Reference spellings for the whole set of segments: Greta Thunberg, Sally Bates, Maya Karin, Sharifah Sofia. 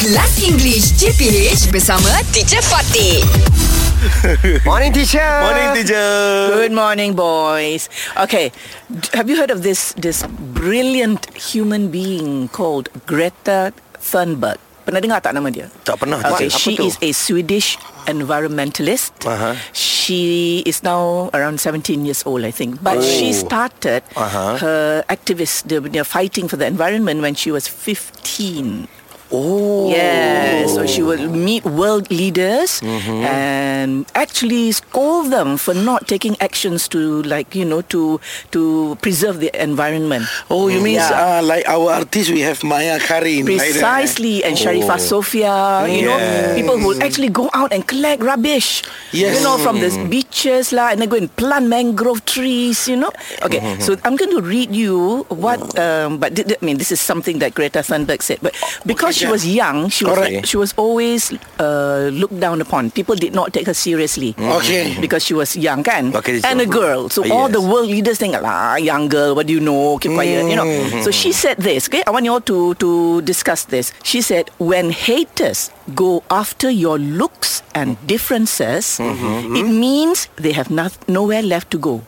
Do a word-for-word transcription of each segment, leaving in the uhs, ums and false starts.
Kelas English J P H bersama Teacher Fatih. Morning, teacher. Morning, teacher. Good morning, boys. Okay, d- have you heard of this this brilliant human being called Greta Thunberg? Pernah dengar tak nama dia? Tak pernah. Okay, What? she is a Swedish environmentalist. Uh-huh. She is now around seventeen years old, I think. But oh. she started uh-huh. her activist, the, the fighting for the environment when she was fifteen. Oh. Yeah, so she would meet world leaders mm-hmm. and actually scold them for not taking actions to, like, you know, to to preserve the environment. Oh, you mean yeah. uh, like our artists, we have Maya Karin. Precisely, and oh. Sharifah Sofia, you yes. know, people who actually go out and collect rubbish, yes. you know, from the beaches lah, and they go and plant mangrove trees, you know. Okay, mm-hmm. so I'm going to read you what, um, but th- th- I mean, this is something that Greta Thunberg said, but because okay. she was young, she was right. she was always uh, looked down upon. People did not take her seriously. Okay. Because she was young, kan? Okay, and a girl. So uh, all yes. the world leaders think, ah, young girl, what do you know? Keep quiet, mm. you know. So she said this, okay? I want you all to, to discuss this. She said, when haters go after your looks and differences, mm-hmm. it means they have not, nowhere left to go.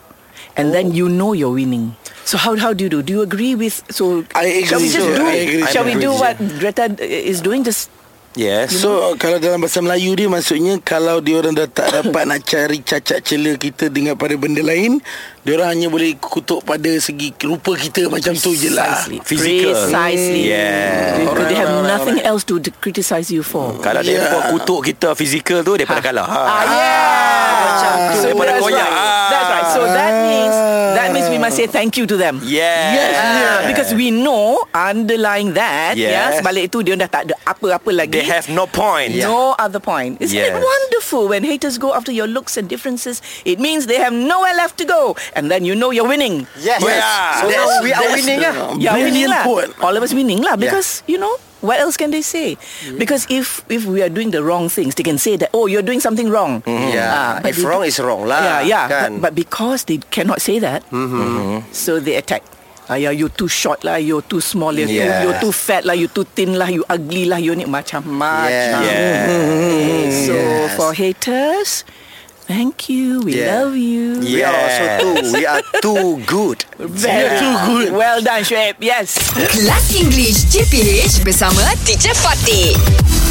And oh. then you know you're winning. So how how do you do? Do you agree with? So I agree. Shall we just do? Agree, shall we do what Greta is doing? Just yes. You know? So kalau dalam bahasa Melayu dia maksudnya kalau dia orang dah tak dapat nak cari cacat cela kita dengan pada benda lain, dia orang hanya boleh kutuk pada segi rupa kita macam tu je lah. Physical. Precisely. Mm. Yeah. Right, they have right, nothing right. else to criticise you for. Kalau yeah. depa kutuk kita physical tu depa ha. kalah. Ha. Ah, yeah. Macam tu. So depa koyak. Right. That's right. So that means must say thank you to them. Yeah. Yes, yeah. Because we know underlying that, yes. yeah, sebalik itu dia dah tak ada apa-apa lagi. They have no point. No yeah. other point. Isn't yes. it wonderful when haters go after your looks and differences? It means they have nowhere left to go, and then you know you're winning. Yes. yes. So yes. we are yes. winning lah. Yeah, winning lah. All of us winning lah because yeah. you know. What else can they say? Yeah. Because if if we are doing the wrong things, they can say that, oh, you're doing something wrong. Mm-hmm. Yeah, uh, if wrong do, is wrong lah. Yeah, yeah. Kan? But, but because they cannot say that, mm-hmm. so they attack. Ah, yeah, you too short lah, you too small, you yeah. you too fat lah, you too thin lah, you ugly lah, you ni macam-macam. Yeah. Yeah. Mm-hmm. So yes. for haters. Thank you. We yeah. love you. Yeah. We are also too. We are too good. Very yeah. too good. Well done, Shuib. Yes. Kelas English J P H bersama Teacher Fatih.